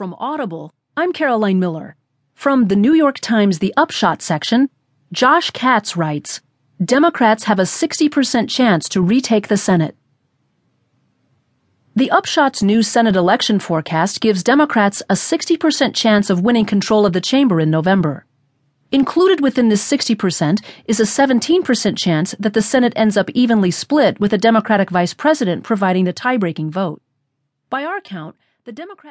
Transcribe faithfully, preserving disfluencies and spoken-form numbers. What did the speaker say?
From Audible, I'm Caroline Miller. From The New York Times, The Upshot section, Josh Katz writes, Democrats have a sixty percent chance to retake the Senate. The Upshot's new Senate election forecast gives Democrats a sixty percent chance of winning control of the chamber in November. Included within this sixty percent is a seventeen percent chance that the Senate ends up evenly split with a Democratic vice president providing the tie-breaking vote. By our count, the Democrats